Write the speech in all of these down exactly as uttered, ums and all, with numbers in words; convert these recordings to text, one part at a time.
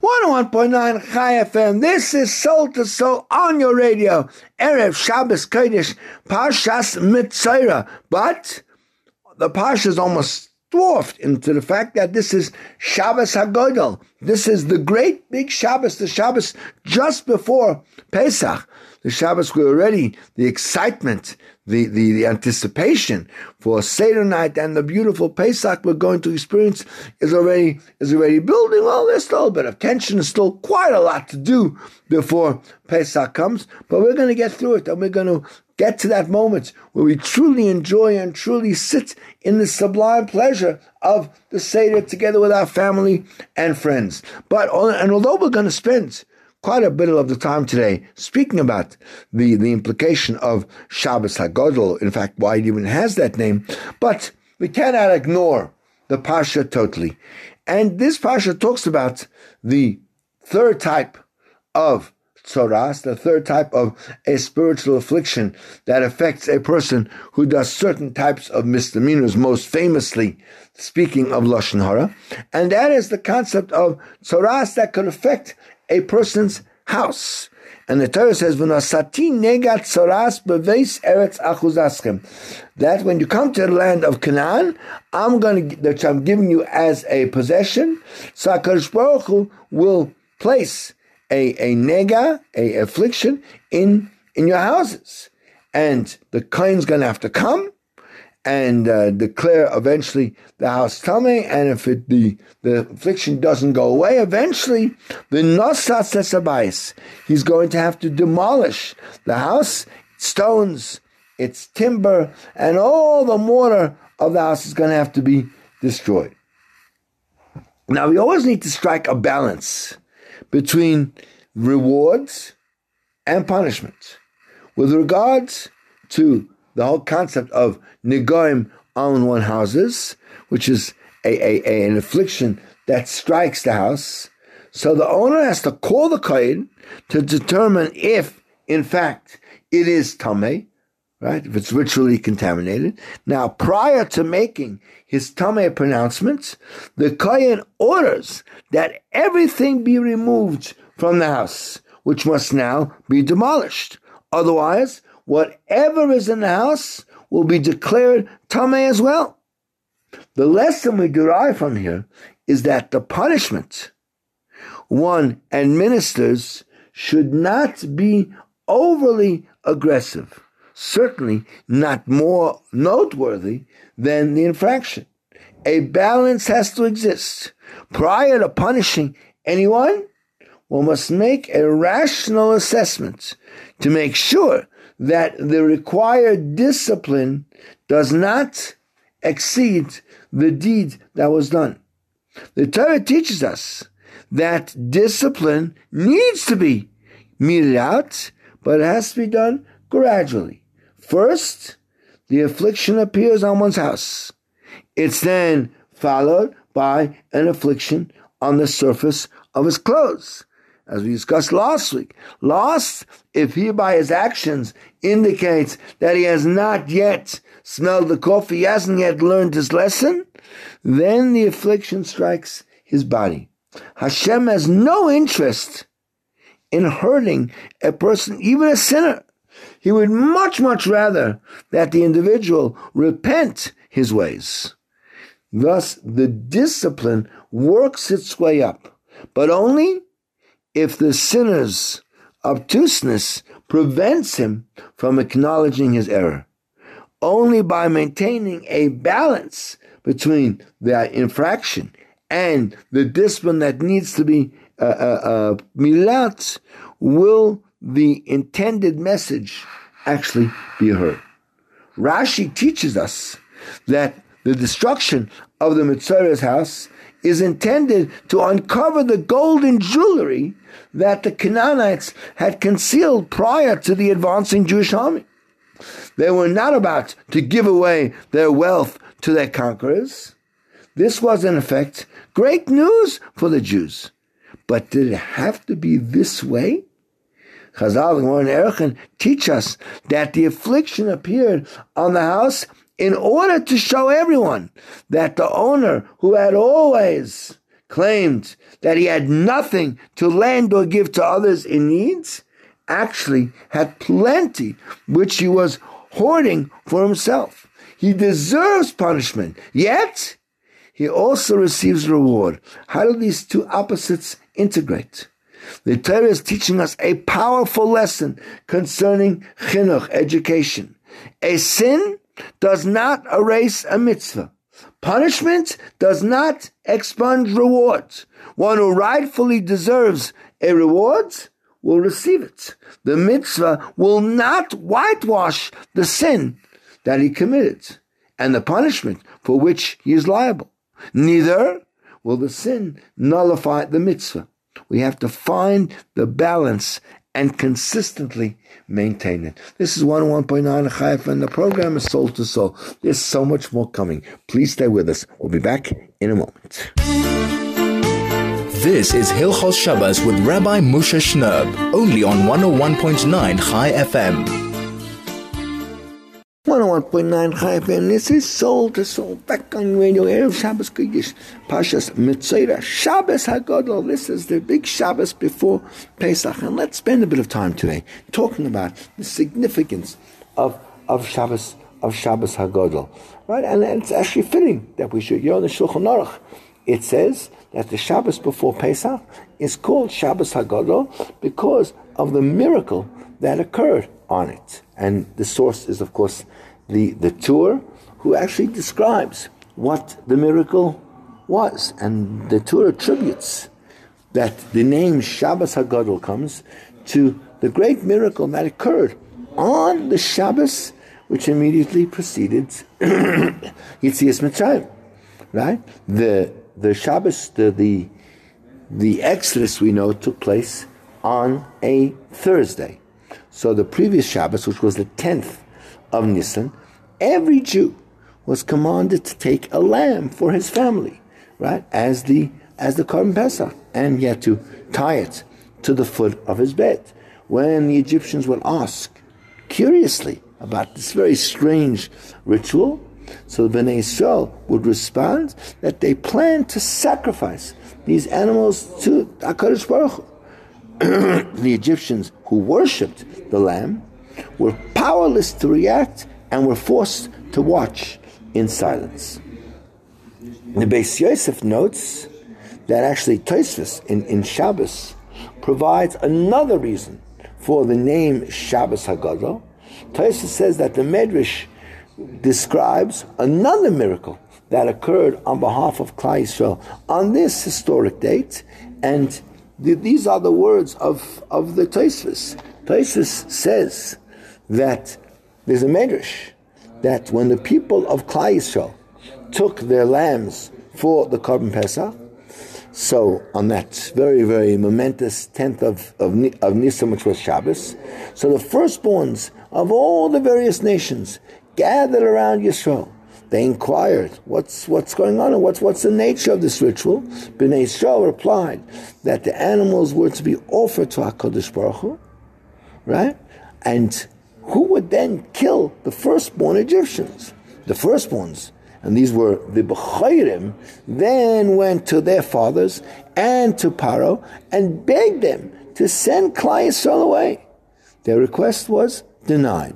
one oh one point nine Chai F M. This is Soul to Soul on your radio. Erev Shabbos Kodesh, Parshas Metzora. But the Parsha is almost dwarfed into the fact that this is Shabbos Hagadol. This is the great big Shabbos, the Shabbos just before Pesach. The Shabbos we're already, the excitement, the, the, the anticipation for Seder night and the beautiful Pesach we're going to experience is already is already building. Well, there's still a bit of tension, there's still quite a lot to do before Pesach comes, but we're going to get through it, and we're going to get to that moment where we truly enjoy and truly sit in the sublime pleasure of the Seder together with our family and friends. But and although we're going to spend quite a bit of the time today speaking about the, the implication of Shabbos HaGadol, in fact, why it even has that name, but we cannot ignore the Parsha totally. And this Parsha talks about the third type of Tzorahs, the third type of a spiritual affliction that affects a person who does certain types of misdemeanors, most famously speaking of Lashon Hara, and that is the concept of Tzorahs that could affect a person's house. And the Torah says, that when you come to the land of Canaan, I'm going to, that I'm giving you as a possession, so HaKadosh Baruch Hu will place a, a nega, a affliction, in, in your houses. And the Kohen's going to have to come and uh, declare eventually the house tamei, and if it, the, the affliction doesn't go away, eventually the nosas esabayis, he's going to have to demolish the house, stones, its timber, and all the mortar of the house is going to have to be destroyed. Now, we always need to strike a balance between rewards and punishment. With regards to the whole concept of negoim on one houses, which is a, a, a, an affliction that strikes the house. So the owner has to call the kohen to determine if, in fact, it is tamei, right? If it's ritually contaminated. Now, prior to making his tamei pronouncement, the kohen orders that everything be removed from the house, which must now be demolished. Otherwise, whatever is in the house will be declared tamei as well. The lesson we derive from here is that the punishment one administers should not be overly aggressive, certainly not more noteworthy than the infraction. A balance has to exist. Prior to punishing anyone, one must make a rational assessment to make sure that the required discipline does not exceed the deed that was done. The Torah teaches us that discipline needs to be meted out, but it has to be done gradually. First, the affliction appears on one's house. It's then followed by an affliction on the surface of his clothes. As we discussed last week, last, if he by his actions indicates that he has not yet smelled the coffee, he hasn't yet learned his lesson, then the affliction strikes his body. Hashem has no interest in hurting a person, even a sinner. He would much, much rather that the individual repent his ways. Thus, the discipline works its way up, but only if the sinner's obtuseness prevents him from acknowledging his error. Only by maintaining a balance between the infraction and the discipline that needs to be uh, uh, uh, meted out will the intended message actually be heard. Rashi teaches us that the destruction of the Mitzora's house is intended to uncover the golden jewelry that the Canaanites had concealed prior to the advancing Jewish army. They were not about to give away their wealth to their conquerors. This was, in effect, great news for the Jews. But did it have to be this way? Chazal and Erechon teach us that the affliction appeared on the house in order to show everyone that the owner, who had always claimed that he had nothing to lend or give to others in needs, actually had plenty, which he was hoarding for himself. He deserves punishment, yet he also receives reward. How do these two opposites integrate? The Torah is teaching us a powerful lesson concerning chinuch, education. A sin does not erase a mitzvah. Punishment does not expunge rewards. One who rightfully deserves a reward will receive it. The mitzvah will not whitewash the sin that he committed and the punishment for which he is liable. Neither will the sin nullify the mitzvah. We have to find the balance and consistently maintain it. This is one oh one point nine Chai F M, and the program is Soul to Soul. There's so much more coming. Please stay with us. We'll be back in a moment. This is Hilchos Shabbos with Rabbi Moshe Shnerb, only on one oh one point nine Chai F M. one oh one point nine Chai F M. This is Soul to Soul, back on radio, Erev Shabbos Kodesh, Parshas Metzora, Shabbos Hagadol. This is the big Shabbos before Pesach, and let's spend a bit of time today talking about the significance of, of Shabbos of Shabbos Hagadol, right? And it's actually fitting that we should. You know, in the Shulchan Aruch, it says that the Shabbos before Pesach is called Shabbos Hagadol because of the miracle that occurred on it. And the source is, of course, the, the Torah, who actually describes what the miracle was. And the Torah attributes that the name Shabbos HaGadol comes to the great miracle that occurred on the Shabbos, which immediately preceded Yetzias Mitzrayim, right? The the Shabbos, the, the the Exodus, we know, took place on a Thursday. So the previous Shabbos, which was the tenth of Nisan, every Jew was commanded to take a lamb for his family, right, as the as the Korban Pesach, and he had to tie it to the foot of his bed. When the Egyptians would ask curiously about this very strange ritual, so the Bnei Yisrael would respond that they planned to sacrifice these animals to HaKadosh Baruch Hu. The Egyptians, who worshipped the lamb, were powerless to react and were forced to watch in silence. The Beis Yosef notes that actually Tosfos in, in Shabbos provides another reason for the name Shabbos HaGadol. Tosfos says that the Medrish describes another miracle that occurred on behalf of Klal Yisrael on this historic date, and these are the words of, of the Tosfos. Tosfos says that there's a Medrish that when the people of Klal Yisrael took their lambs for the Korban Pesach, so on that very, very momentous tenth of, of, of Nisan, which was Shabbos, so the firstborns of all the various nations gathered around Yisrael. They inquired, what's what's going on and what's, what's the nature of this ritual? Bnei Yisrael replied that the animals were to be offered to HaKadosh Baruch Hu, right? And who would then kill the firstborn Egyptians? The firstborns, and these were the B'chorim, then went to their fathers and to Paro and begged them to send Klal Yisrael away. Their request was denied.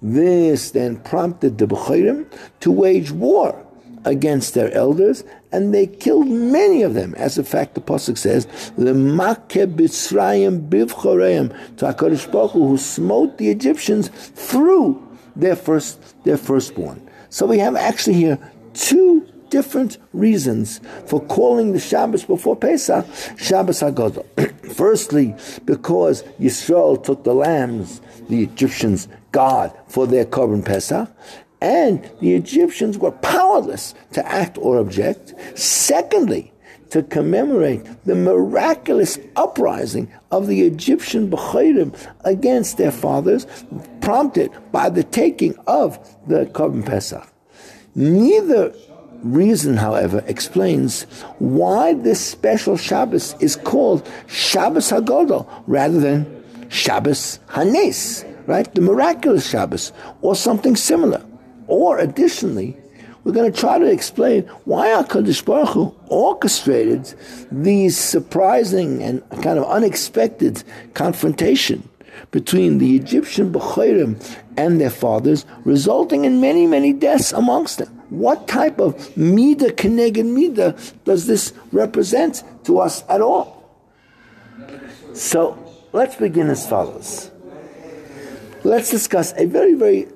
This then prompted the B'chorim to wage war against their elders, and they killed many of them. As a fact, the Pasuk says, L'makeh Mitzrayim b'vchoreim, to HaKadosh Baruch Hu, who smote the Egyptians through their first their firstborn. So we have actually here two different reasons for calling the Shabbos before Pesach Shabbos HaGadol. Firstly, because Yisrael took the lambs, the Egyptians, God, for their Korban Pesach, and the Egyptians were powerless to act or object. Secondly, to commemorate the miraculous uprising of the Egyptian B'chorim against their fathers, prompted by the taking of the Korban Pesach. Neither reason, however, explains why this special Shabbos is called Shabbos Hagadol rather than Shabbos Hanes, right? The miraculous Shabbos, or something similar. Or additionally, we're going to try to explain why HaKadosh Baruch Hu orchestrated these surprising and kind of unexpected confrontation between the Egyptian B'chorim and their fathers, resulting in many, many deaths amongst them. What type of midah keneged midah does this represent to us at all? So, let's begin as follows. Let's discuss a very, very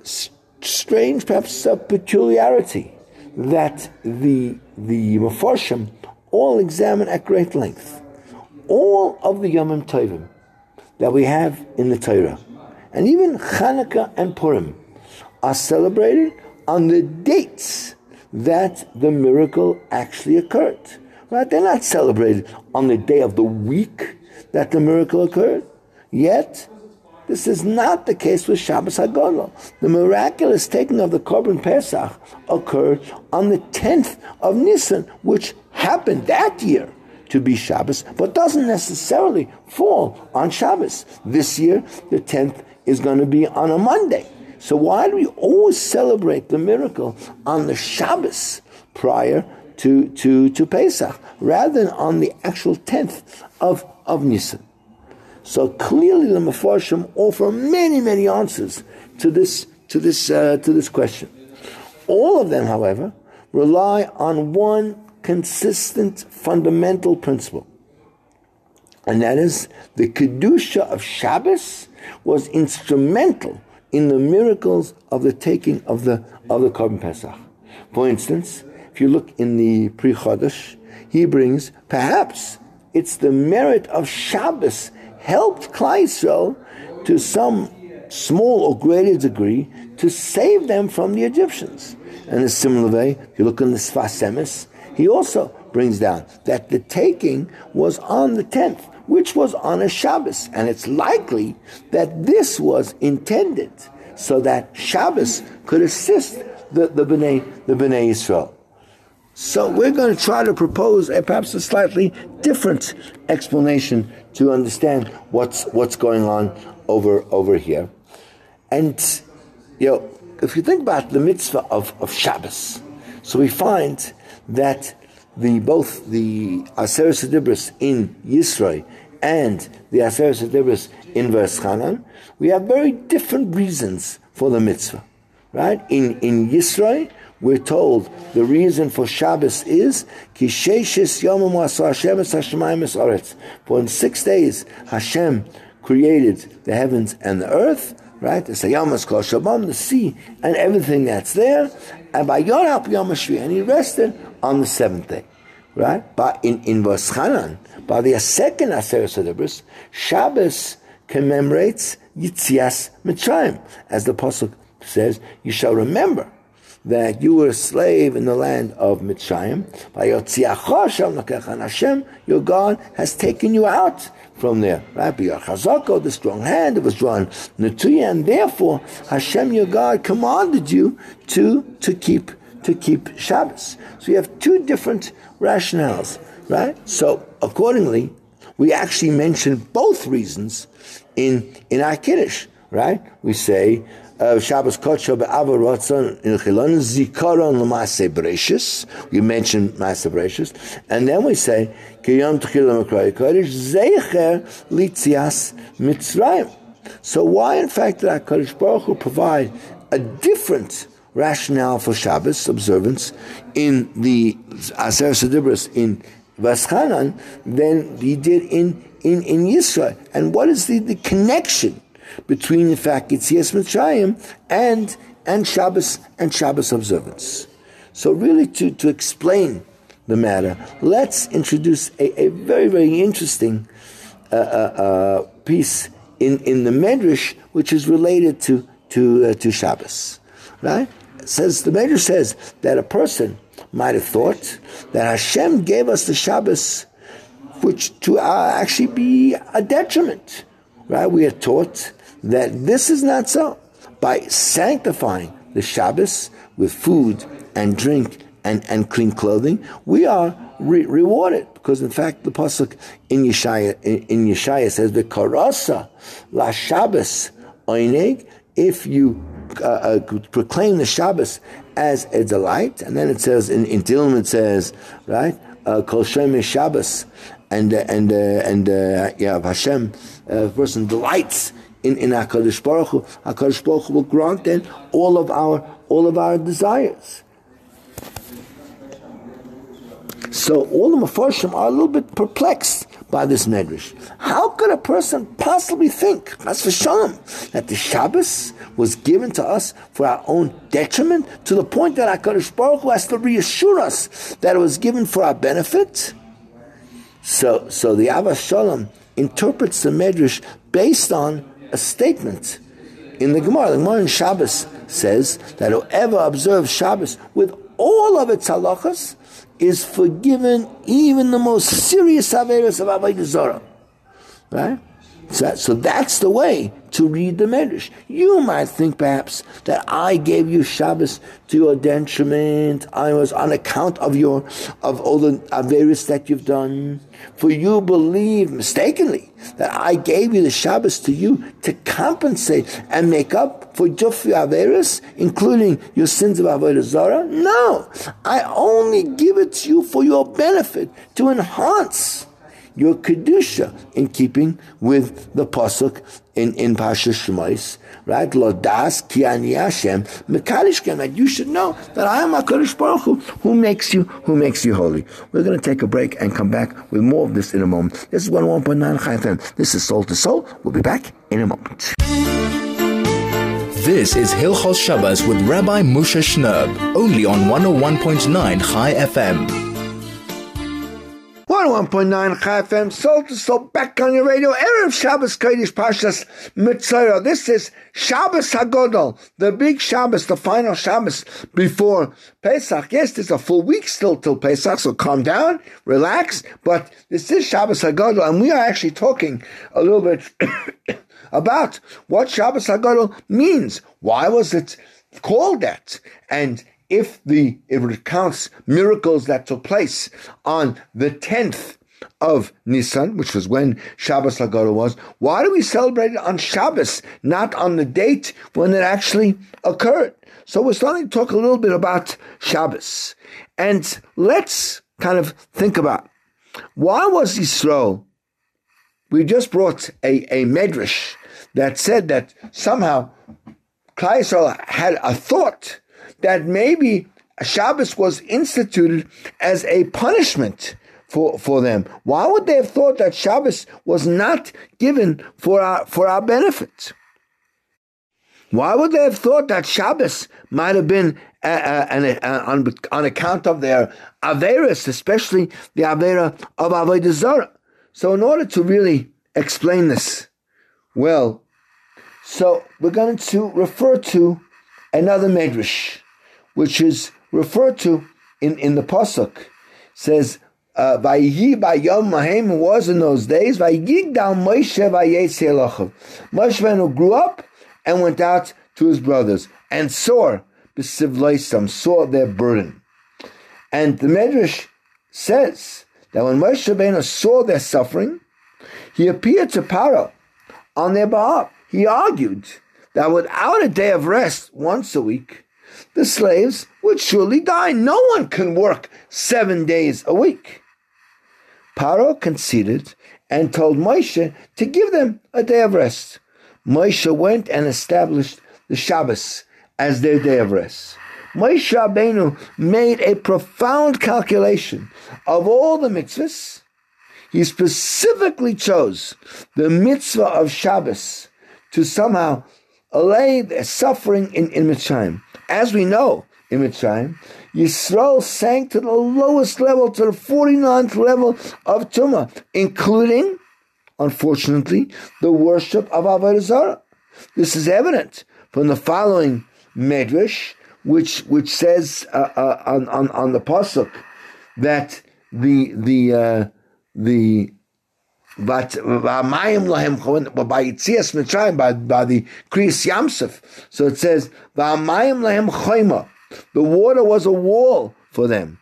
strange, perhaps a peculiarity that the the Meforshim all examine at great length. All of the Yomim Tovim that we have in the Torah, and even Chanukah and Purim, are celebrated on the dates that the miracle actually occurred. Right? They're not celebrated on the day of the week that the miracle occurred. Yet, this is not the case with Shabbos Hagadol. The miraculous taking of the Korban Pesach occurred on the tenth of Nisan, which happened that year to be Shabbos, but doesn't necessarily fall on Shabbos. This year, the tenth is going to be on a Monday. So why do we always celebrate the miracle on the Shabbos prior to, to, to Pesach, rather than on the actual tenth of, of Nisan? So clearly the Meforshim offer many, many answers to this, to this, uh, to this question. All of them, however, rely on one consistent fundamental principle, and that is the Kedusha of Shabbos was instrumental in the miracles of the taking of the of the Korban Pesach. For instance, if you look in the Pri Chodesh, he brings, perhaps it's the merit of Shabbos helped Klal Yisrael to some small or greater degree to save them from the Egyptians. And in a similar way, if you look in the Sfas Emes, he also brings down that the taking was on the tenth, which was on a Shabbos, and it's likely that this was intended so that Shabbos could assist the, the Bnei the Bnei Yisrael. So we're going to try to propose a, perhaps a slightly different explanation to understand what's what's going on over over here. And you know, if you think about the mitzvah of, of Shabbos, so we find that the both the Aseres Hadibros in Yisroi and the Aseres Hadibros in V'eschanan, we have very different reasons for the mitzvah, right? In in Yisroi, we're told the reason for Shabbos is Ki sheishis yomim asar shemes hashemayim esaretz. For in six days Hashem created the heavens and the earth, right? The Sayamas Kol Shabam, the sea, and everything that's there. And by Yom HaShvi, and he rested on the seventh day, right? But in in V'eschanan, by the second Aseres Hadibros, Shabbos commemorates Yetzias Mitzrayim, as the Pasuk says, "You shall remember that you were a slave in the land of Mitzrayim. By Yotziacha Shem Lokecha, Hashem, your God, has taken you out from there, right? By your chazaka, the strong hand, it was drawn netuya, and therefore Hashem, your God, commanded you to to keep to keep Shabbos." So you have two different rationales, right? So accordingly, we actually mention both reasons in in our Kiddush, right? We say Shabbos Kodesh be'avor ratzon in chilon zikaron l'maaseh bereshis. You mentioned maaseh bereshis, and then we say kiyom t'chila makray kodesh zeicher litzias mitzrayim. So why, in fact, did HaKadosh Baruch Hu provide a different rationale for Shabbos observance in the Aseres Hadibros in V'eschanan than he did in in in Yisrael? And what is the, the connection between, in fact, Yetzias Mitzrayim and and Shabbos and Shabbos observance? So really, to, to explain the matter, let's introduce a, a very, very interesting uh, uh, uh, piece in, in the Medrish, which is related to to uh, to Shabbos. Right? It says the Medrish says that a person might have thought that Hashem gave us the Shabbos, which to uh, actually be a detriment. Right? We are taught that this is not so. By sanctifying the Shabbos with food and drink and, and clean clothing, we are re- rewarded. Because in fact, the Pasuk in Yeshaya, in, in Yeshaya says, V'karasa la Shabbos oineg, if you uh, uh, proclaim the Shabbos as a delight. And then it says, in, in Dilma it says, right, Kol Shem Shabbos, and uh, and uh, and uh, yeah, Hashem, uh, person delights in in HaKadosh Baruch Hu. HaKadosh Baruch Hu will grant then all of our all of our desires. So all the Mefarshim are a little bit perplexed by this Medrish. How could a person possibly think, that's for Shalom, that the Shabbos was given to us for our own detriment, to the point that HaKadosh Baruch Hu has to reassure us that it was given for our benefit? So so the Avodah Shalom interprets the Medrash based on a statement in the Gemara. The Gemara in Shabbos says that whoever observes Shabbos with all of its halachas is forgiven even the most serious averos of Avodah Zorah. Right? So, that, so that's the way to read the Medrash. You might think perhaps that I gave you Shabbos to your detriment. I was on account of your of all the averos that you've done. For you believe mistakenly that I gave you the Shabbos to you to compensate and make up for your averos, including your sins of Avodah Zorah. No, I only give it to you for your benefit, to enhance your Kedusha, in keeping with the Pasuk in, in Parshas Shemos, right? Lodas ki ani Hashem mekalishkem, that you should know that I am HaKadosh Baruch Hu, who makes you, who makes you holy. We're going to take a break and come back with more of this in a moment. This is one oh one point nine Chai F M. This is Soul to Soul. We'll be back in a moment. This is Hilchos Shabbos with Rabbi Moshe Shnerb, only on one oh one point nine Chai F M. one oh one point nine Chai F M, Soul to Soul, back on your radio. Erev Shabbos Kodesh, Parshas Metzora. This is Shabbos Hagadol, the big Shabbos, the final Shabbos before Pesach. Yes, there's a full week still till Pesach, so calm down, relax. But this is Shabbos Hagadol, and we are actually talking a little bit about what Shabbos Hagadol means. Why was it called that? And If the it recounts miracles that took place on the tenth of Nisan, which was when Shabbos Hagadol was, why do we celebrate it on Shabbos, not on the date when it actually occurred? So we're starting to talk a little bit about Shabbos, and let's kind of think about why was Yisrael. We just brought a a medrash that said that somehow Klal Yisrael had a thought that maybe Shabbos was instituted as a punishment for, for them. Why would they have thought that Shabbos was not given for our for our benefit? Why would they have thought that Shabbos might have been uh, uh, an, uh, on, on account of their Averis, especially the Avera of Avodah Zorah? So in order to really explain this, well, so we're going to refer to another Medrash, which is referred to in, in the Pasuk, says, Vayihi bayom mahem, was in those days, Vayigdal Moshe vayetz elochav. Moshe Rabbeinu grew up and went out to his brothers and saw b'sivloisam, saw their burden. And the Medrash says that when Moshe Rabbeinu saw their suffering, he appeared to Paro on their behalf. He argued that without a day of rest once a week, the slaves would surely die. No one can work seven days a week. Paro conceded and told Moshe to give them a day of rest. Moshe went and established the Shabbos as their day of rest. Moshe Rabbeinu made a profound calculation of all the mitzvahs. He specifically chose the mitzvah of Shabbos to somehow allay their suffering in, in Mitzrayim. As we know, in Mitzrayim, Yisrael sank to the lowest level, to the forty-ninth level of Tumah, including, unfortunately, the worship of Avodah Zorah. This is evident from the following Medrash, which which says uh, uh, on on on the pasuk that the the uh, the but v'amayim lahem choven by Yetzias Mitzrayim by by the Kriyas Yamsuf. So it says v'amayim lahem choyma. The water was a wall for them.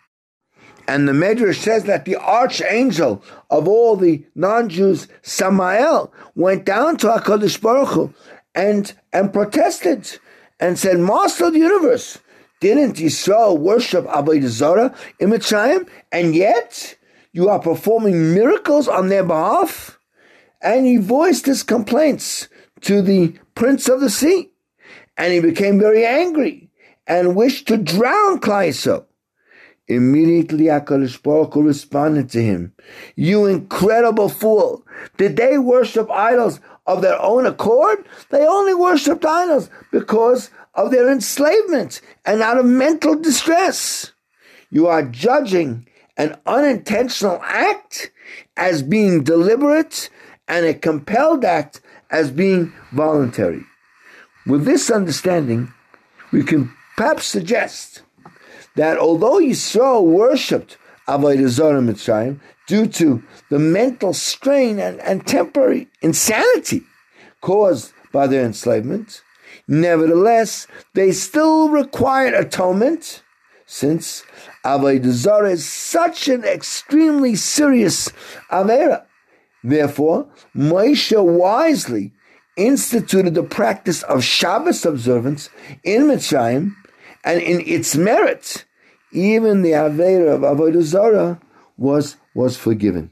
And the Medrish says that the archangel of all the non-Jews, Samael, went down to HaKadosh Baruch Hu and, and protested and said, Master of the universe, didn't Yisrael worship Avodah Zorah in Mitzrayim? And yet, you are performing miracles on their behalf? And he voiced his complaints to the Prince of the Sea. And he became very angry and wished to drown Klal Yisrael. Immediately, HaKadosh Baruch Hu responded to him, you incredible fool! Did they worship idols of their own accord? They only worshipped idols because of their enslavement and out of mental distress. You are judging an unintentional act as being deliberate and a compelled act as being voluntary. With this understanding, we can perhaps suggest that although Yisrael worshipped Avodah Zorah in Mitzrayim due to the mental strain and, and temporary insanity caused by their enslavement, nevertheless, they still required atonement since Avodah Zorah is such an extremely serious avera. Therefore, Moshe wisely instituted the practice of Shabbos observance in Mitzrayim, and in its merit, even the Aveira of Avodah Zorah was, was forgiven.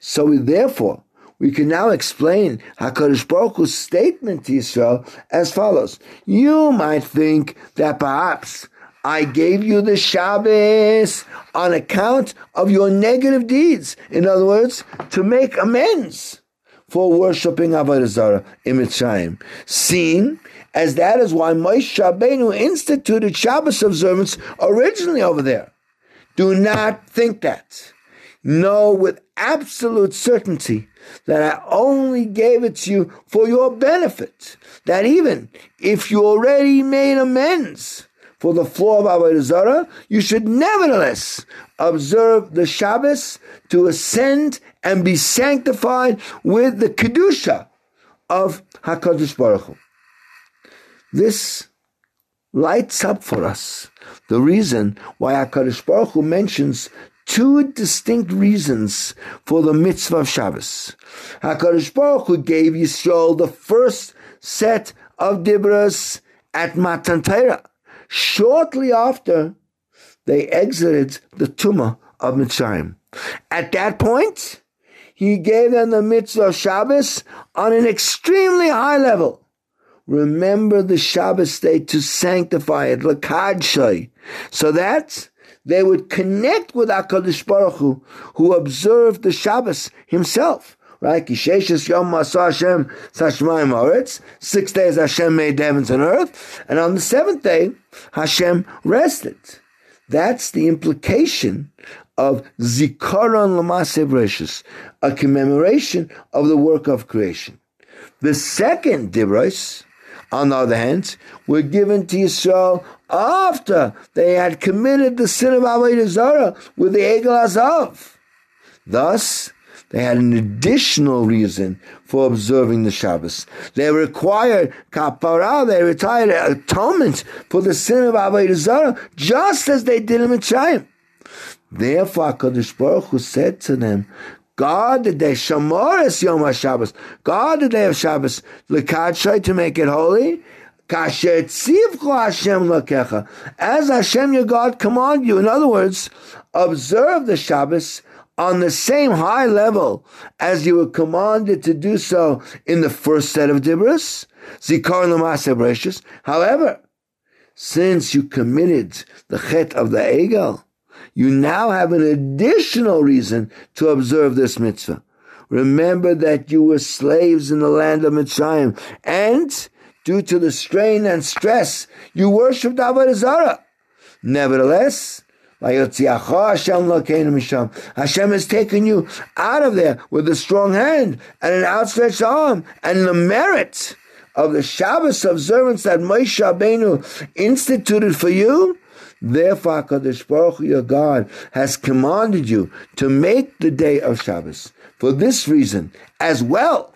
So we, therefore, we can now explain HaKadosh Baruch Hu's statement to Yisrael as follows. You might think that perhaps I gave you the Shabbos on account of your negative deeds. In other words, to make amends for worshipping Avodah Zorah in Mitzrayim. Seen as that is why Moshe Rabbeinu instituted Shabbos observance originally over there. Do not think that. Know with absolute certainty that I only gave it to you for your benefit. That even if you already made amends for the flaw of Avodah Zorah, you should nevertheless observe the Shabbos to ascend and be sanctified with the Kedusha of HaKadosh Baruch Hu. This lights up for us the reason why HaKadosh Baruch Hu mentions two distinct reasons for the mitzvah of Shabbos. HaKadosh Baruch Hu gave Yisrael the first set of dibros at Matan Torah. Shortly after, they exited the Tumah of Mitzrayim. At that point, he gave them the mitzvah of Shabbos on an extremely high level. Remember the Shabbos day to sanctify it, l'kadshay, so that they would connect with HaKadosh Baruch Hu, who observed the Shabbos himself. Right? Kishesh yom asah Hashem sashmayim haaretz. Six days Hashem made heavens and earth, and on the seventh day Hashem rested. That's the implication of zikaron l'maseh b'reishis, a commemoration of the work of creation. The second dibros, on the other hand, were given to Yisrael after they had committed the sin of Avodah Zorah with the Egel Azav. Thus, they had an additional reason for observing the Shabbos. They required kapara, they required atonement for the sin of Avodah Zorah, just as they did in Mitzrayim. Therefore, HaKadosh Baruch Hu said to them, God did they shamoris Yom HaShabbos. God did they have Shabbos l'kadshay to make it holy. Kasher tzivcho Hashem l'kecha, as Hashem your God commanded you. In other words, observe the Shabbos on the same high level as you were commanded to do so in the first set of dibros, zikar l'maseh b'reishis. However, since you committed the chet of the egel, you now have an additional reason to observe this mitzvah. Remember that you were slaves in the land of Mitzrayim, and due to the strain and stress, you worshipped Avodah Zorah. Nevertheless, Hashem has taken you out of there with a strong hand and an outstretched arm, and the merit of the Shabbos observance that Moshe Rabbeinu instituted for you, therefore HaKadosh Baruch Hu, your God, has commanded you to make the day of Shabbos for this reason as well,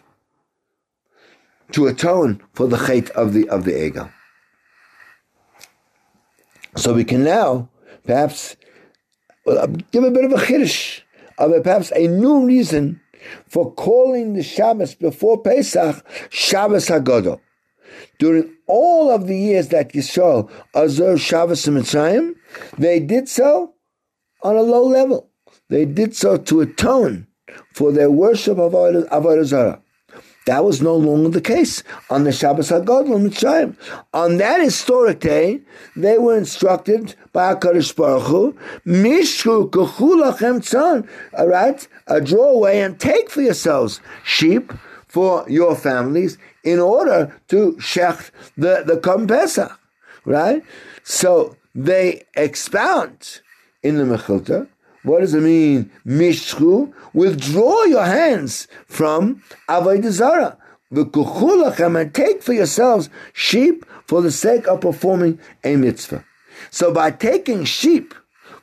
to atone for the chait of the of the egel. So we can now perhaps give a bit of a chiddush, of a, perhaps a new reason for calling the Shabbos before Pesach Shabbos Hagadol. During all of the years that Yisrael observed Shabbos in Mitzrayim, they did so on a low level. They did so to atone for their worship of Avodah Zorah. That was no longer the case on the Shabbos HaGadol in Mitzrayim. On that historic day, they were instructed by HaKadosh Baruch Hu, Mishru k'chu lachem tzon, all right, draw away and take for yourselves sheep for your families in order to shecht the, the Korban Pesach, right? So they expound in the Mechilta. What does it mean? Mishchu, withdraw your hands from Avodah Zarah. V'kuchu lachem, and take for yourselves sheep for the sake of performing a mitzvah. So by taking sheep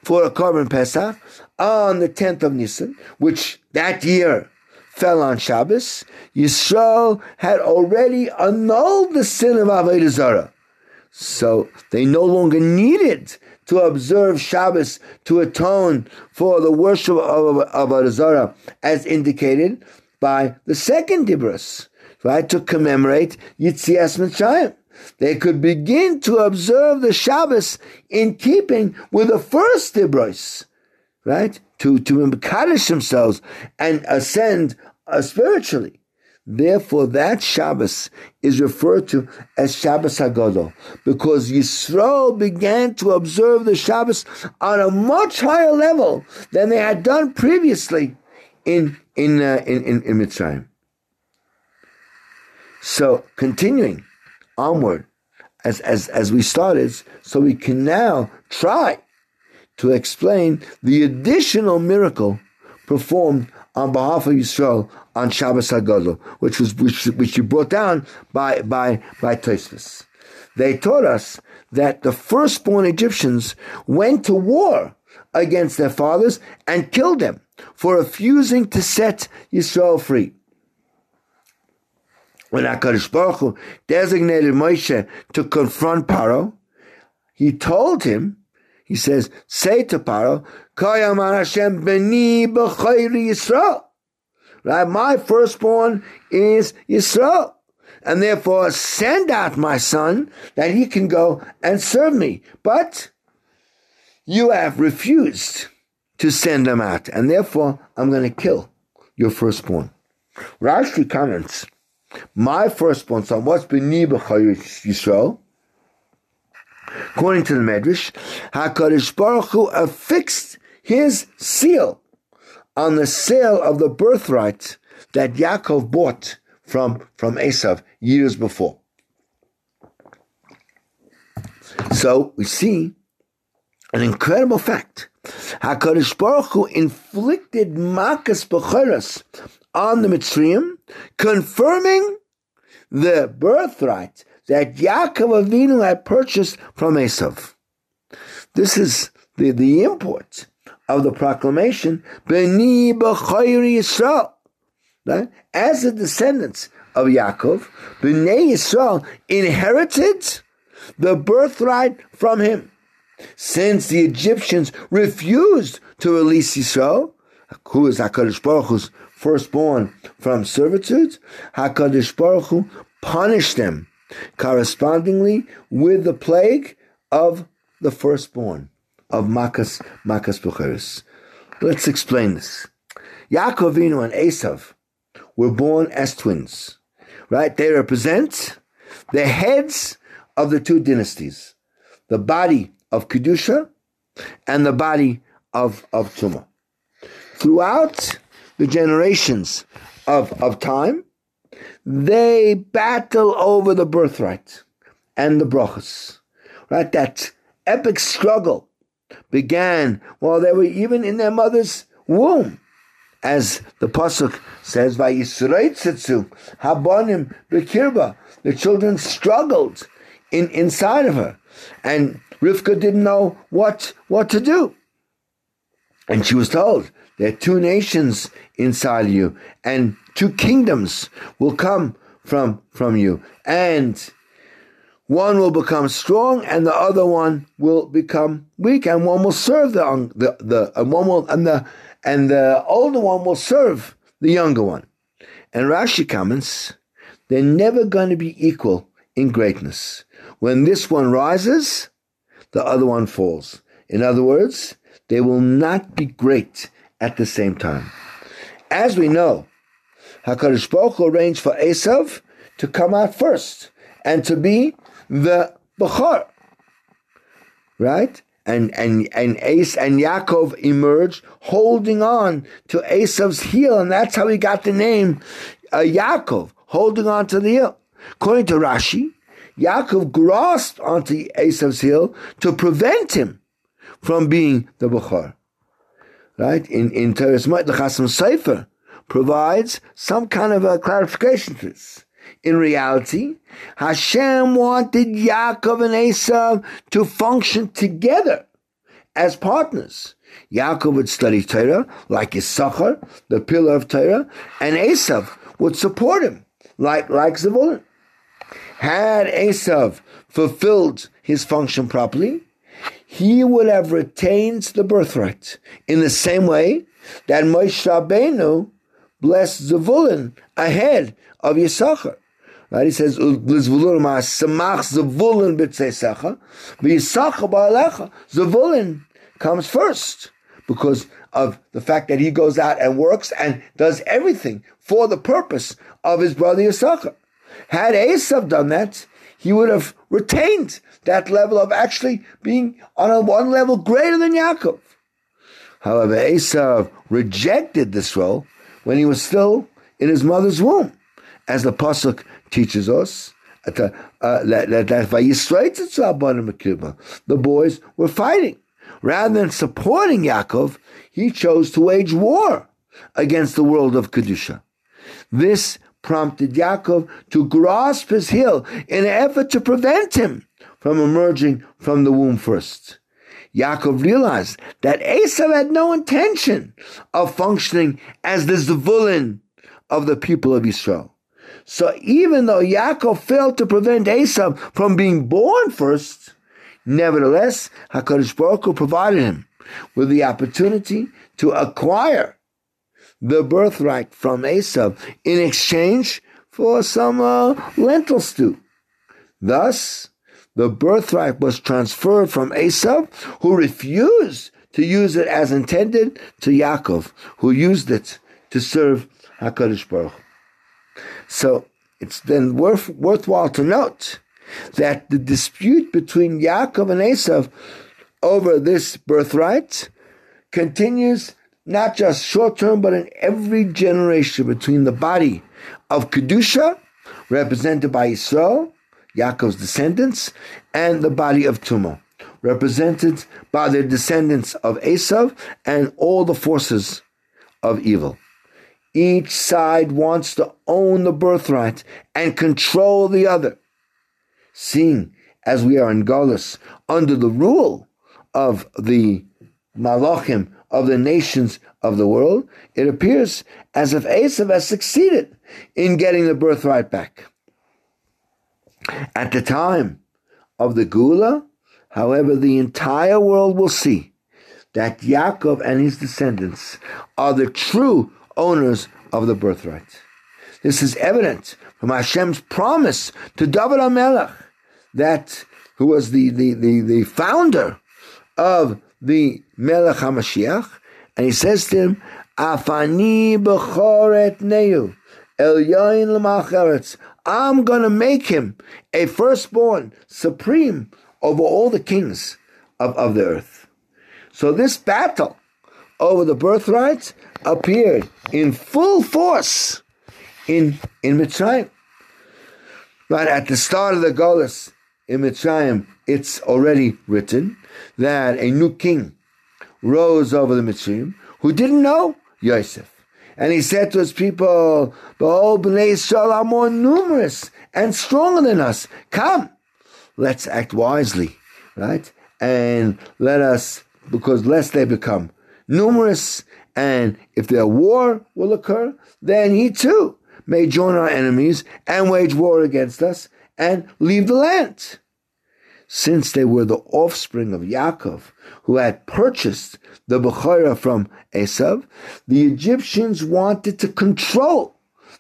for a Korban Pesach on the tenth of Nisan, which that year fell on Shabbos, Yisrael had already annulled the sin of Avodah Zarah. So they no longer needed to observe Shabbos to atone for the worship of, of Avodah Zarah, as indicated by the second Dibros, right, to commemorate Yetzias Mitzrayim. They could begin to observe the Shabbos in keeping with the first Dibros, right, to to Kaddish themselves and ascend uh, spiritually. Therefore, that Shabbos is referred to as Shabbos HaGadol, because Yisrael began to observe the Shabbos on a much higher level than they had done previously in in uh, in, in in Mitzrayim. So, continuing onward, as as as we started, so we can now try to explain the additional miracle performed on behalf of Yisrael on Shabbos HaGadol, which was which which you brought down by by by Tosfos. They taught us that the firstborn Egyptians went to war against their fathers and killed them for refusing to set Yisrael free. When HaKadosh Baruch Hu designated Moshe to confront Paro, he told him, he says, "Say to Paro, Kayamar Hashem b'ni b'chayri Yisrael." Right? My firstborn is Yisrael. And therefore, send out my son that he can go and serve me. But you have refused to send him out. And therefore, I'm going to kill your firstborn. Rashi comments, my firstborn son, what's b'ni b'chayri Yisrael? According to the Medrish, HaKadosh Baruch Hu affixed his seal on the sale of the birthright that Yaakov bought from, from Esav years before. So we see an incredible fact. HaKadosh Baruch Hu inflicted makas b'choros on the Mitzrayim, confirming the birthright that Yaakov Avinu had purchased from Esav. This is the, the import of the proclamation, B'ni B'chayri Yisrael, right? As the descendants of Yaakov, B'nei Yisrael inherited the birthright from him. Since the Egyptians refused to release Yisrael, who is HaKadosh Baruch Hu's firstborn from servitude, HaKadosh Baruch Hu punished them correspondingly with the plague of the firstborn of Makas Makas B'choros. Let's explain this. Yaakov Avinu and Esav were born as twins, right? They represent the heads of the two dynasties, the body of Kedusha and the body of, of Tumah. Throughout the generations of, of time, they battle over the birthright and the brachos, right? That epic struggle began while they were even in their mother's womb. as the Pasuk says, habanim b'kirba. The children struggled in inside of her, and Rivka didn't know what what to do. And she was told, there are two nations inside of you, and two kingdoms will come from from you, and one will become strong, and the other one will become weak, and one will serve the the the and one will and the and the older one will serve the younger one. And Rashi comments, they're never going to be equal in greatness. When this one rises, the other one falls. In other words, they will not be great at the same time. As we know, HaKadosh Baruch Hu arranged for Esav to come out first and to be the Bechor, right? And and and Ace and Yaakov emerged, holding on to Esav's heel, and that's how he got the name uh, Yaakov, holding on to the heel. According to Rashi, Yaakov grasped onto Esav's heel to prevent him from being the Bechor, right? In in Teres Mot, the Chasam Sofer provides some kind of a clarification to this. In reality, Hashem wanted Yaakov and Esav to function together as partners. Yaakov would study Torah like Issachar, the pillar of Torah, and Esav would support him like, like Zebulun. Had Esav fulfilled his function properly, he would have retained the birthright in the same way that Moshe Rabbeinu blessed Zebulun ahead of Issachar. Right? He says, Zebulun comes first because of the fact that he goes out and works and does everything for the purpose of his brother Issachar. Had Esav done that, he would have retained that level of actually being on a one level greater than Yaakov. However, Esav rejected this role when he was still in his mother's womb, as the Pasuk teaches us, that the boys were fighting. Rather than supporting Yaakov, he chose to wage war against the world of Kedusha. This prompted Yaakov to grasp his heel in an effort to prevent him from emerging from the womb first. Yaakov realized that Esav had no intention of functioning as the Zebulun of the people of Israel. So even though Yaakov failed to prevent Esav from being born first, nevertheless, HaKadosh Baruch Hu provided him with the opportunity to acquire the birthright from Esav in exchange for some uh, lentil stew. Thus, the birthright was transferred from Esav, who refused to use it as intended, to Yaakov, who used it to serve HaKadosh Baruch Hu. So it's then worth, worthwhile to note that the dispute between Yaakov and Esav over this birthright continues not just short term, but in every generation between the body of Kedusha, represented by Yisrael, Yaakov's descendants, and the body of Tumah, represented by the descendants of Esav and all the forces of evil. Each side wants to own the birthright and control the other. Seeing as we are in Galus under the rule of the Malachim, of the nations of the world, it appears as if Esav has succeeded in getting the birthright back. At the time of the Gula, however, the entire world will see that Yaakov and his descendants are the true owners of the birthright. This is evident from Hashem's promise to David HaMelech, that who was the, the, the, the founder of the Melech HaMashiach, and he says to him, Afani B'choret Neu, El Yoin L'Malcheretz, I'm going to make him a firstborn, supreme over all the kings of, of the earth. So this battle over the birthright appeared in full force in, in Mitzrayim. But at the start of the Golus in Mitzrayim, it's already written that a new king rose over the Mitzrayim who didn't know Yosef. And he said to his people, behold, Bnei Israel are more numerous and stronger than us. Come, let's act wisely, right? And let us, because lest they become numerous, and if their war will occur, then he too may join our enemies and wage war against us and leave the land. Since they were the offspring of Yaakov, who had purchased the Bechor from Esav, the Egyptians wanted to control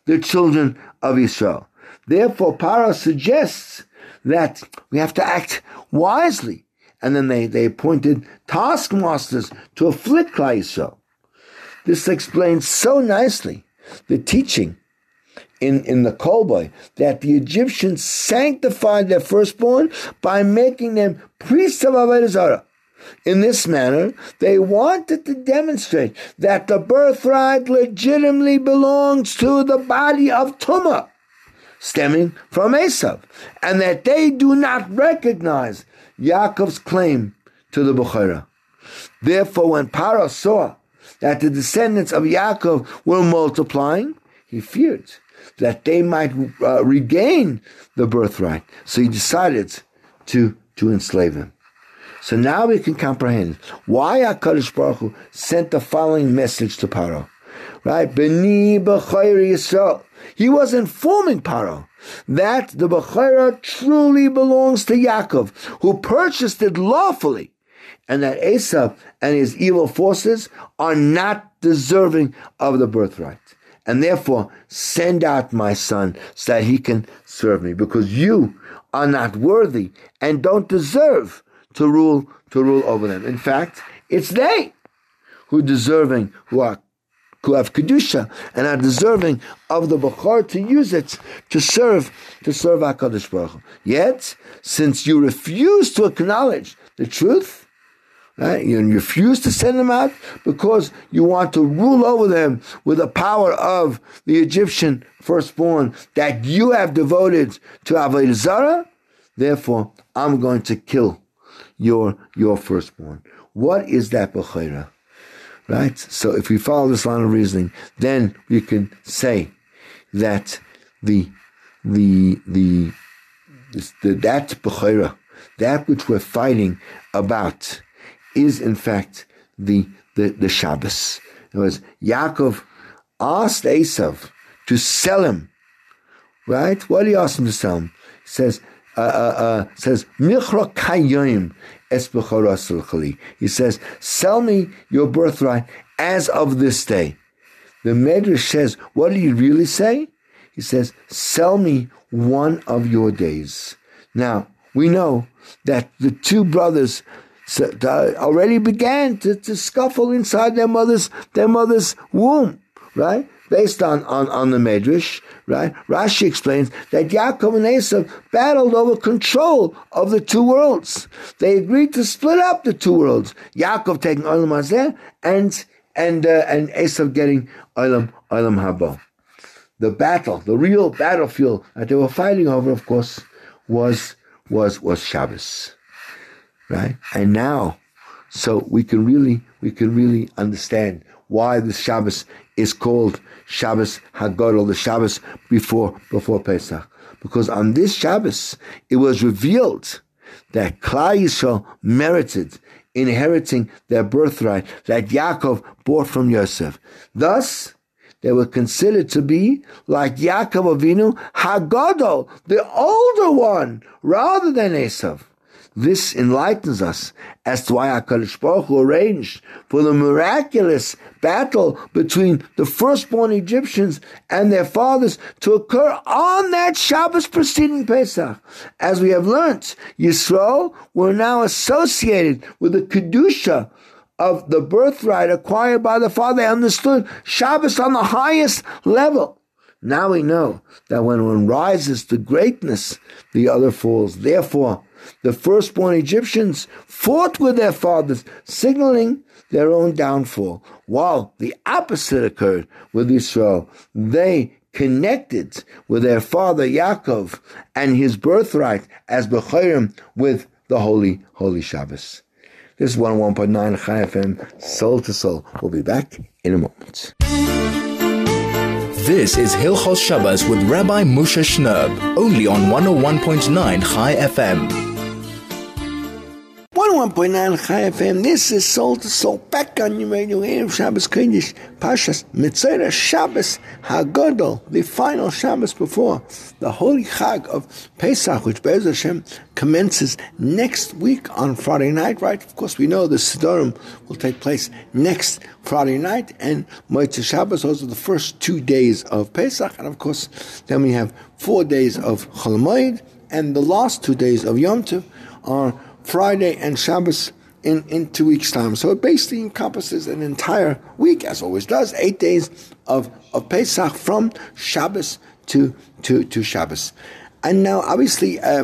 the children of Israel. Therefore, Paro suggests that we have to act wisely. And then they, they appointed taskmasters to afflict Klal Yisrael. This explains so nicely the teaching in, in the Kol Boi that the Egyptians sanctified their firstborn by making them priests of Avodah Zorah. In this manner, they wanted to demonstrate that the birthright legitimately belongs to the body of Tumah, stemming from Esav, and that they do not recognize Yaakov's claim to the Bechorah. Therefore, when Paro saw that the descendants of Yaakov were multiplying, he feared that they might uh, regain the birthright. So he decided to, to enslave him. So now we can comprehend why HaKadosh Baruch Hu sent the following message to Paro. Right? B'ni B'chayr Yisrael. He was informing Paro that the Bechorah truly belongs to Yaakov, who purchased it lawfully, and that Esav and his evil forces are not deserving of the birthright. And therefore, send out my son so that he can serve me, because you are not worthy and don't deserve to rule, to rule over them. In fact, it's they who are deserving, who are who have Kedusha and are deserving of the Bechor to use it to serve, to serve HaKadosh Baruch Hu. Yet, since you refuse to acknowledge the truth, right, you refuse to send them out because you want to rule over them with the power of the Egyptian firstborn that you have devoted to Avodah Zarah, therefore, I'm going to kill your, your firstborn. What is that Bechorah? Right? So if we follow this line of reasoning, then we can say that the the the, the that Bechorah, that which we're fighting about, is in fact the the, the Shabbos. In other words, Yaakov asked Esav to sell him. Right? What did he ask him to sell him? He says, uh, uh, uh, says, Michra Kayyim. He says, sell me your birthright as of this day. The Medrish says, what did he really say? He says, sell me one of your days. Now, we know that the two brothers already began to, to scuffle inside their mother's, their mother's womb, right? Based on, on, on the Medrish, right? Rashi explains that Yaakov and Esav battled over control of the two worlds. They agreed to split up the two worlds. Yaakov taking Olam Hazeh and and uh, and Esav getting Olam Olam Haba. The battle, the real battlefield that they were fighting over, of course, was was was Shabbos, right? And now, so we can really we can really understand why this Shabbos is called Shabbos Hagadol, the Shabbos before before Pesach. Because on this Shabbos, it was revealed that Klal Yisrael merited inheriting their birthright that Yaakov bought from Yosef. Thus, they were considered to be like Yaakov Avinu, Hagadol, the older one, rather than Esav. This enlightens us as to why HaKadosh Baruch Hu arranged for the miraculous battle between the firstborn Egyptians and their fathers to occur on that Shabbos preceding Pesach. As we have learnt, Yisrael were now associated with the Kedusha of the birthright acquired by the father. They understood Shabbos on the highest level. Now we know that when one rises to greatness, the other falls. Therefore, the firstborn Egyptians fought with their fathers, signaling their own downfall, while the opposite occurred with Israel. They connected with their father Yaakov and his birthright as B'chorim with the holy, holy Shabbos. This is one oh one point nine Chai F M, Soul to Soul. We'll be back in a moment. This is Hilchos Shabbos with Rabbi Moshe Shnerb, only on one oh one point nine Chai F M. one oh one point nine Chai F M, this is Soul to Soul, back on your radio, Erev Shabbos Kodesh, Parshas Metzora, Shabbos Hagadol, the final Shabbos before the Holy Chag of Pesach, which Be'ez Hashem commences next week on Friday night, right? Of course, we know the Sederim will take place next Friday night, and Motzei Shabbos, those are the first two days of Pesach, and of course, then we have four days of Chol Moed, and the last two days of Yom Tov are Friday and Shabbos in, in two weeks' time. So it basically encompasses an entire week, as always does, eight days of, of Pesach from Shabbos to, to, to Shabbos. And now, obviously, uh,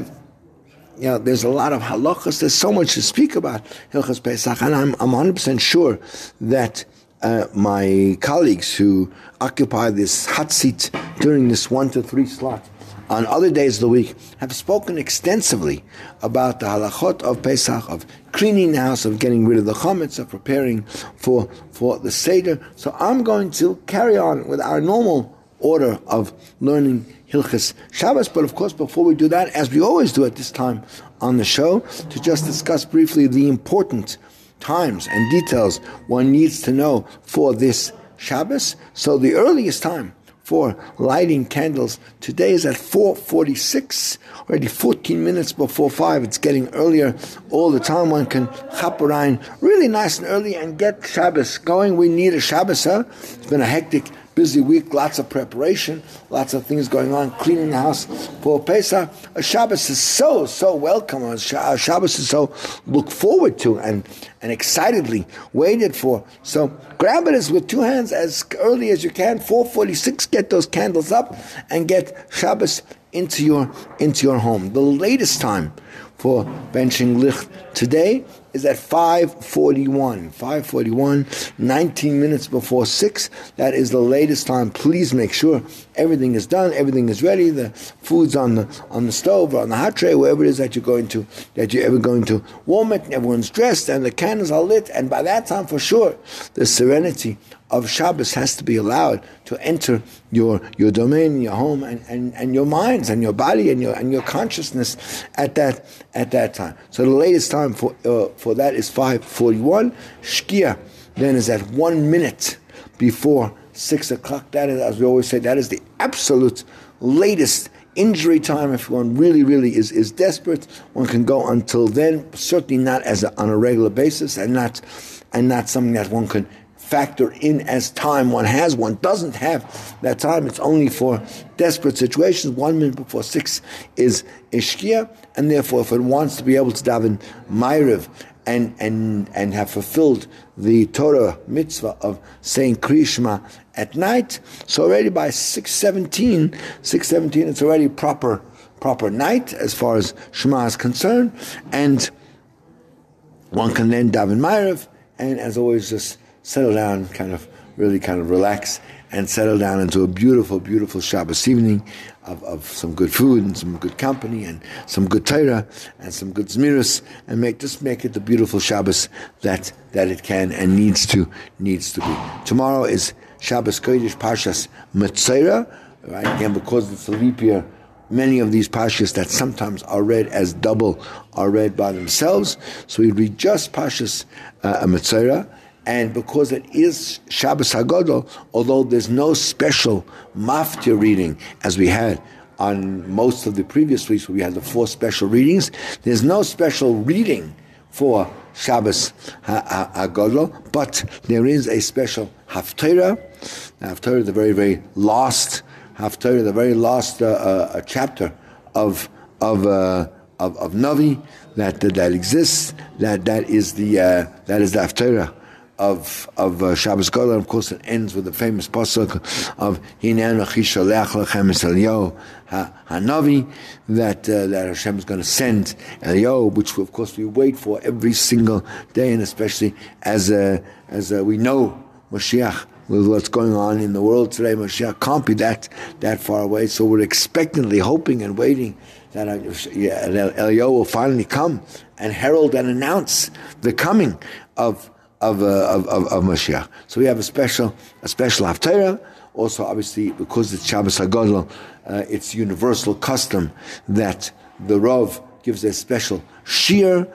you know, there's a lot of halachas. There's so much to speak about Hilchos Pesach, and I'm, I'm one hundred percent sure that uh, my colleagues who occupy this hot seat during this one to three slot on other days of the week have spoken extensively about the halachot of Pesach, of cleaning the house, of getting rid of the chametz, of preparing for, for the Seder. So I'm going to carry on with our normal order of learning Hilchos Shabbos. But of course, before we do that, as we always do at this time on the show, to just discuss briefly the important times and details one needs to know for this Shabbos. So the earliest time for lighting candles today is at four forty-six, already fourteen minutes before five. It's getting earlier all the time. One can hop around really nice and early and get Shabbos going. We need a Shabbos, huh? It's been a hectic, busy week, lots of preparation, lots of things going on, cleaning the house for Pesach. A Shabbos is so, so welcome. A Shabbos is so looked forward to and, and excitedly waited for. So grab it with two hands as early as you can. four forty-six, get those candles up and get Shabbos into your, into your home. The latest time for benching licht today is at five forty-one. five forty-one, nineteen minutes before six. That is the latest time. Please make sure everything is done, everything is ready. The food's on the on the stove or on the hot tray, wherever it is that you're going to that you're ever going to warm it. And everyone's dressed and the candles are lit. And by that time, for sure, the serenity of Shabbos has to be allowed to enter your your domain, your home, and, and, and your minds and your body and your and your consciousness at that at that time. So the latest time for uh, for that is five forty-one. Shkia then is at one minute before six o'clock. That is, as we always say, that is the absolute latest injury time. If one really, really is, is desperate, one can go until then. Certainly not as a, on a regular basis, and not and not something that one can factor in as time. One has, one doesn't have that time. It's only for desperate situations. One minute before six is Shkia, and therefore, if it wants to be able to daven Ma'ariv and and and have fulfilled the Torah mitzvah of saying Kri Shema at night, so already by six seventeen, six seventeen, it's already proper proper night as far as Shema is concerned, and one can then daven Ma'ariv, and as always, just settle down, kind of, really kind of relax and settle down into a beautiful, beautiful Shabbos evening of, of some good food and some good company and some good Torah and some good Zmiris, and make just make it the beautiful Shabbos that that it can and needs to needs to be. Tomorrow is Shabbos Kodesh, Parshas Metzora, right? Again, because it's a leap year, many of these Parshas that sometimes are read as double are read by themselves. So we read just Parshas uh, Metzora. And because it is Shabbos HaGadol, although there's no special maftir reading as we had on most of the previous weeks where we had the four special readings, there's no special reading for Shabbos HaGadol, but there is a special haftarah. Haftarah, the very, very last haftarah, the very last uh, uh, chapter of of. Uh, Of, of Navi that, that that exists, that that is the uh, that is the haftarah of of uh, Shabbos Gadol, and of course it ends with the famous pasuk of Hinei Anochi Sholach Lachem Es Eliyahu HaNavi, that uh, that Hashem is going to send Eliyahu, which of course we wait for every single day, and especially as uh, as uh, we know Moshiach. With what's going on in the world today, Moshiach can't be that that far away. So we're expectantly hoping and waiting that Eliyahu will finally come and herald and announce the coming of of, uh, of of of Moshiach. So we have a special a special haftarah. Also, obviously, because it's Shabbos Hagadol, uh, it's universal custom that the Rav gives a special shiur,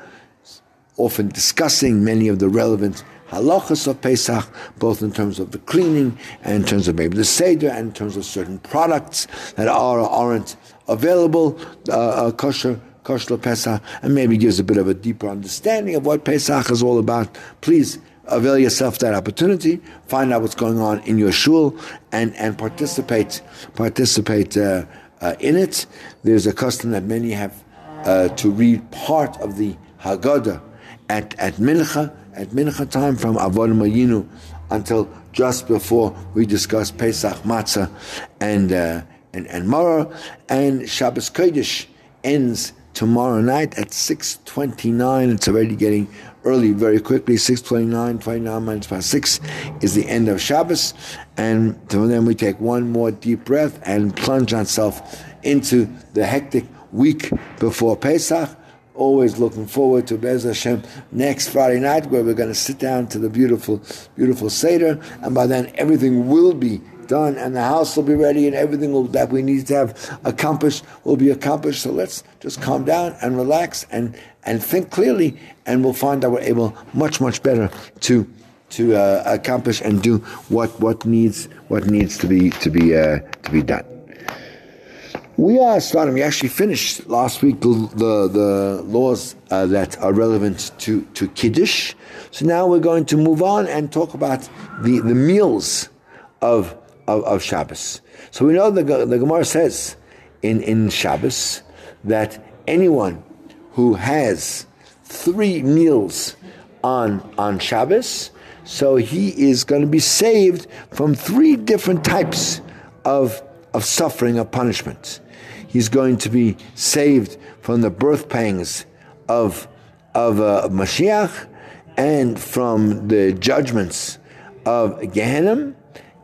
often discussing many of the relevant halachas of Pesach, both in terms of the cleaning and in terms of maybe the Seder and in terms of certain products that are or aren't available, uh, uh, kosher, kosher Pesach, and maybe gives a bit of a deeper understanding of what Pesach is all about. Please avail yourself that opportunity, find out what's going on in your shul, and, and participate participate uh, uh, in it. There's a custom that many have uh, to read part of the Haggadah at, at Mincha, at Mincha time from Avodah Zorah until just before we discuss Pesach, Matzah, and, uh, and, and Maror. And Shabbos Kodesh ends tomorrow night at six twenty-nine. It's already getting early very quickly. Six twenty-nine, twenty-nine minutes past six is the end of Shabbos, and from then we take one more deep breath and plunge ourselves into the hectic week before Pesach. Always looking forward to Be'ez Hashem next Friday night, where we're going to sit down to the beautiful beautiful Seder, and by then everything will be done, and the house will be ready, and everything will, that we need to have accomplished will be accomplished. So let's just calm down and relax and and think clearly, and we'll find that we're able much much better to to uh, accomplish and do what what needs what needs to be to be uh, to be done. We are starting. We actually finished last week the the, the laws uh, that are relevant to to Kiddush. So now we're going to move on and talk about the the meals of. Of, of Shabbos. So we know the, the Gemara says in, in Shabbos that anyone who has three meals on, on Shabbos, so he is going to be saved from three different types of, of suffering, of punishment. He's going to be saved from the birth pangs of, of uh, Mashiach, and from the judgments of Gehenna,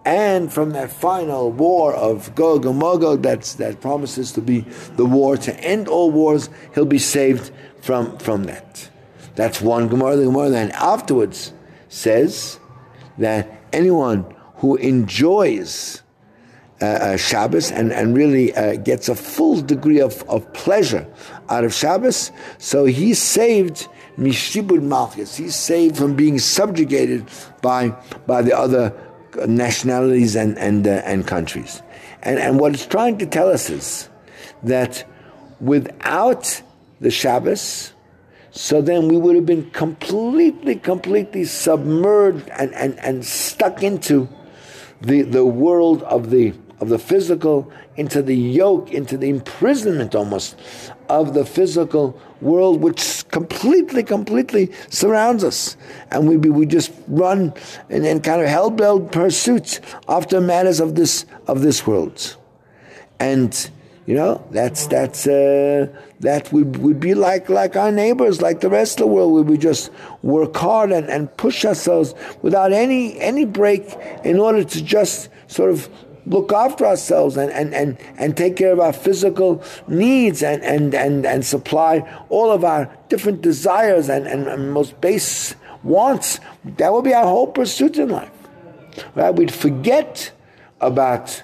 and from that final war of Gog and Magog that's, that promises to be the war to end all wars. He'll be saved from, from that. That's one Gemara. The Gemara then afterwards says that anyone who enjoys uh, uh, Shabbos and, and really uh, gets a full degree of, of pleasure out of Shabbos, so he's saved Mishibud Malchus. He's saved from being subjugated by, by the other nationalities and and uh, and countries, and and what it's trying to tell us is that without the Shabbos, so then we would have been completely, completely submerged and and, and stuck into the the world of the of the physical, into the yoke, into the imprisonment almost of the physical world, which completely, completely surrounds us. And we we just run in, in kind of hell-bent pursuits after matters of this of this world. And, you know, that's that's uh, that would would be like, like our neighbors, like the rest of the world, where we just work hard and, and push ourselves without any, any break in order to just sort of look after ourselves and, and, and, and take care of our physical needs and, and, and, and supply all of our different desires and, and, and most base wants. That will be our whole pursuit in life. Right? We'd forget about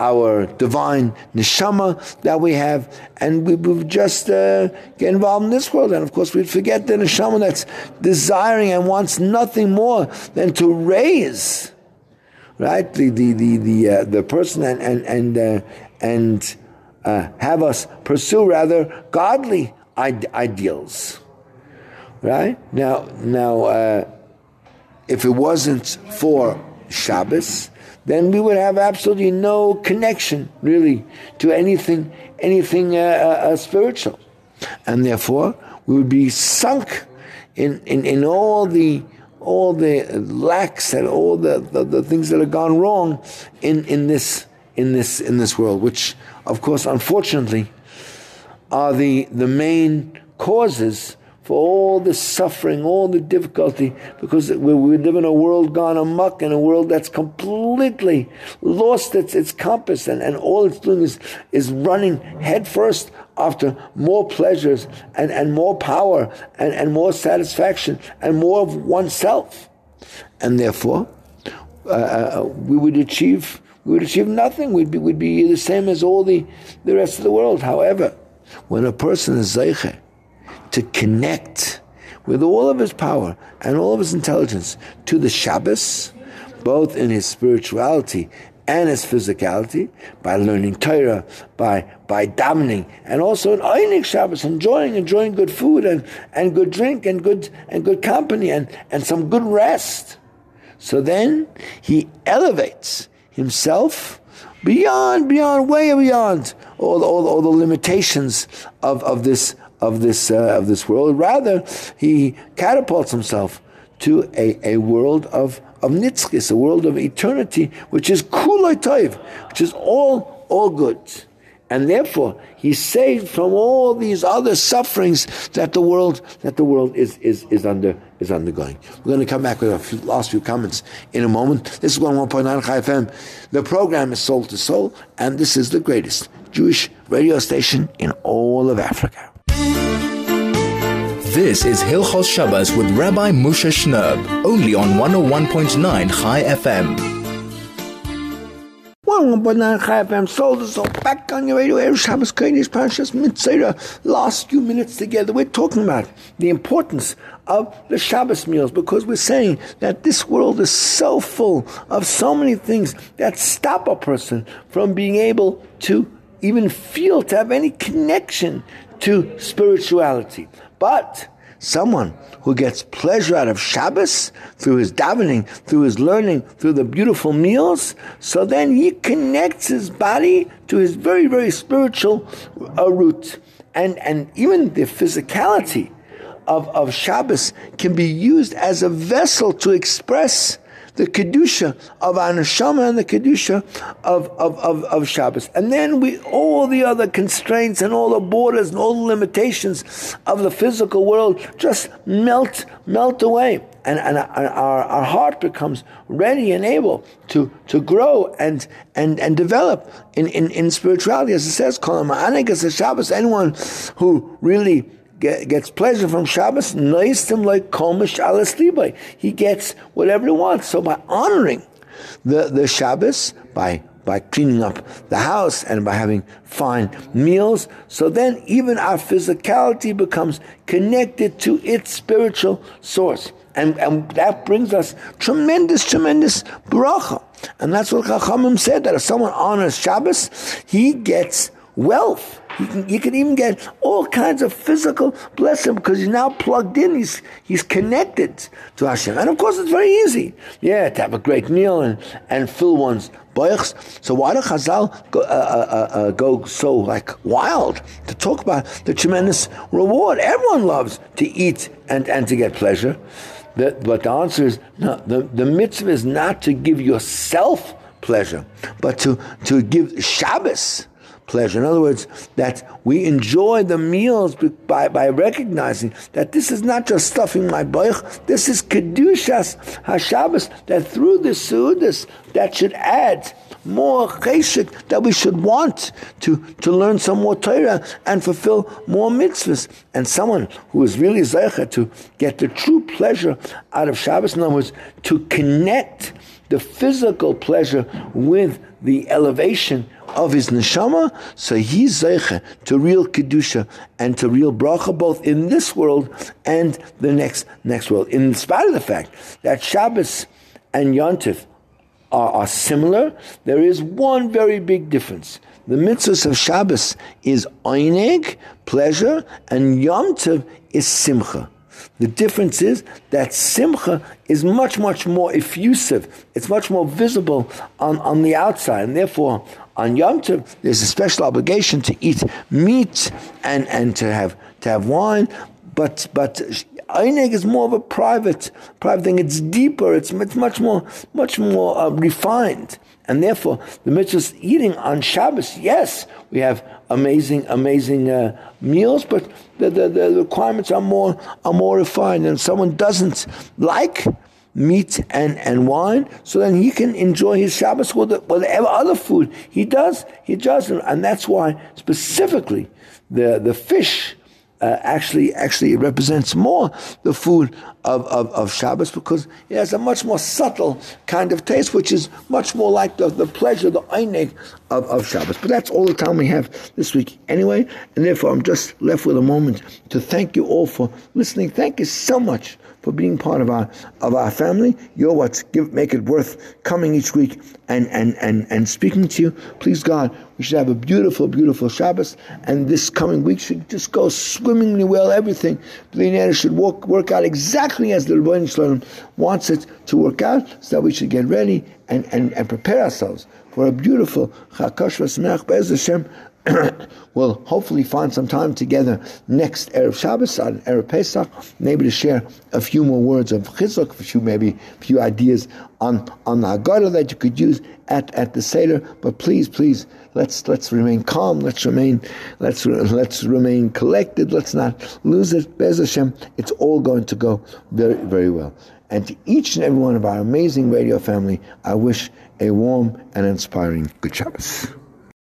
our divine neshama that we have, and we would just uh, get involved in this world. And of course, we'd forget the neshama that's desiring and wants nothing more than to raise, right, the the the the, uh, the person and and and uh, and uh, have us pursue rather godly ide- ideals, right? Now, now, uh, if it wasn't for Shabbos, then we would have absolutely no connection really to anything anything uh, uh, spiritual, and therefore we would be sunk in in, in all the. all the lacks and all the, the, the things that have gone wrong in, in this in this in this world, which of course unfortunately are the the main causes for all the suffering, all the difficulty, because we, we live in a world gone amok, in a world that's completely lost its its compass, and, and all it's doing is is running headfirst after more pleasures and, and more power and, and more satisfaction and more of oneself. And therefore, uh, we would achieve we would achieve nothing. We'd be, we'd be the same as all the, the rest of the world. However, when a person is zeiche to connect with all of his power and all of his intelligence to the Shabbos, both in his spirituality and his physicality, by learning Torah, by by davening, and also in Einik Shabbos, enjoying, enjoying good food and, and good drink and good and good company and, and some good rest. So then he elevates himself beyond, beyond, way beyond all all, all the limitations of, of this of this uh, of this world. Rather, he catapults himself to a, a world of of nitzkis, a world of eternity, which is kulay toiv, which is all all good. And therefore he's saved from all these other sufferings that the world that the world is is is under is undergoing. We're going to come back with our few, last few comments in a moment. This is one oh one point nine Chai F M. The program is Soul to Soul, and this is the greatest Jewish radio station in all of Africa. This is Hilchos Shabbos with Rabbi Moshe Shnerb, only on one oh one point nine Chai F M. one oh one point nine Chai F M, Soul to Soul, back on your radio, Erev Shabbos Kodesh, Parshas Metzora. Last few minutes together, we're talking about the importance of the Shabbos meals, because we're saying that this world is so full of so many things that stop a person from being able to even feel, to have any connection to spirituality. But someone who gets pleasure out of Shabbos through his davening, through his learning, through the beautiful meals, so then he connects his body to his very, very spiritual uh, root. And and even the physicality of, of Shabbos can be used as a vessel to express the Kedusha of our neshama and the Kedusha of, of, of, of Shabbos. And then we, all the other constraints and all the borders and all the limitations of the physical world just melt, melt away. And, and our, our heart becomes ready and able to, to grow and, and, and develop in, in, in spirituality. As it says, Kol ha'ma'anik es Shabbos, anyone who really Get, gets pleasure from Shabbos, noistim like komish alas libay. He gets whatever he wants. So by honoring the, the Shabbos, by by cleaning up the house and by having fine meals, so then even our physicality becomes connected to its spiritual source. And, and that brings us tremendous, tremendous bracha. And that's what Chachamim said, that if someone honors Shabbos, he gets wealth. You can, you can even get all kinds of physical blessings because he's now plugged in. He's he's connected to Hashem. And of course, it's very easy. Yeah, to have a great meal and, and fill one's boichs. So why do Chazal go, uh, uh, uh, go so like wild to talk about the tremendous reward? Everyone loves to eat and, and to get pleasure. The, but the answer is, no, the, the mitzvah is not to give yourself pleasure, but to, to give Shabbos pleasure. In other words, that we enjoy the meals by, by recognizing that this is not just stuffing my boich, this is Kedushas HaShabbos, that through the Seudas, that should add more cheshek, that we should want to, to learn some more Torah and fulfill more mitzvahs. And someone who is really zeicher to get the true pleasure out of Shabbos, in other words, to connect the physical pleasure with the elevation of his neshama, so he's zeicher to real kedusha and to real bracha, both in this world and the next next world. In spite of the fact that Shabbos and Yom Tov are, are similar, there is one very big difference. The mitzvahs of Shabbos is oinig, pleasure, and Yom Tov is simcha. The difference is that simcha is much, much more effusive. It's much more visible on, on the outside. And therefore, on Yom Tov, there's a special obligation to eat meat and, and to have to have wine. But but Einig is more of a private private thing. It's deeper. It's, it's much more much more uh, refined. And therefore, the mitzvahs eating on Shabbos, yes, we have amazing, amazing uh, meals, but the, the, the requirements are more are more refined. And if someone doesn't like meat and, and wine, so then he can enjoy his Shabbos with whatever other food he does, he does. And that's why specifically the, the fish Uh, actually, actually, it represents more the food of, of, of Shabbos, because it has a much more subtle kind of taste, which is much more like the, the pleasure, the einig of, of Shabbos. But that's all the time we have this week anyway, and therefore I'm just left with a moment to thank you all for listening. Thank you so much for being part of our of our family. You're what's give, make it worth coming each week and, and, and, and speaking to you. Please God, we should have a beautiful, beautiful Shabbos, and this coming week should just go swimmingly well. Everything B'nai should work, work out exactly as the Rebbeinu Shalom wants it to work out, so that we should get ready and, and, and prepare ourselves for a beautiful Chakash V'Smeach Be'ez Hashem. We'll hopefully find some time together next Erev Shabbos on Erev Pesach, maybe to share a few more words of Chizuk, a few maybe a few ideas on on the Haggadah that you could use at, at the Seder. But please, please, let's let's remain calm. Let's remain let's let's remain collected. Let's not lose it. Be'ez Hashem, it's all going to go very very well. And to each and every one of our amazing radio family, I wish a warm and inspiring good Shabbos.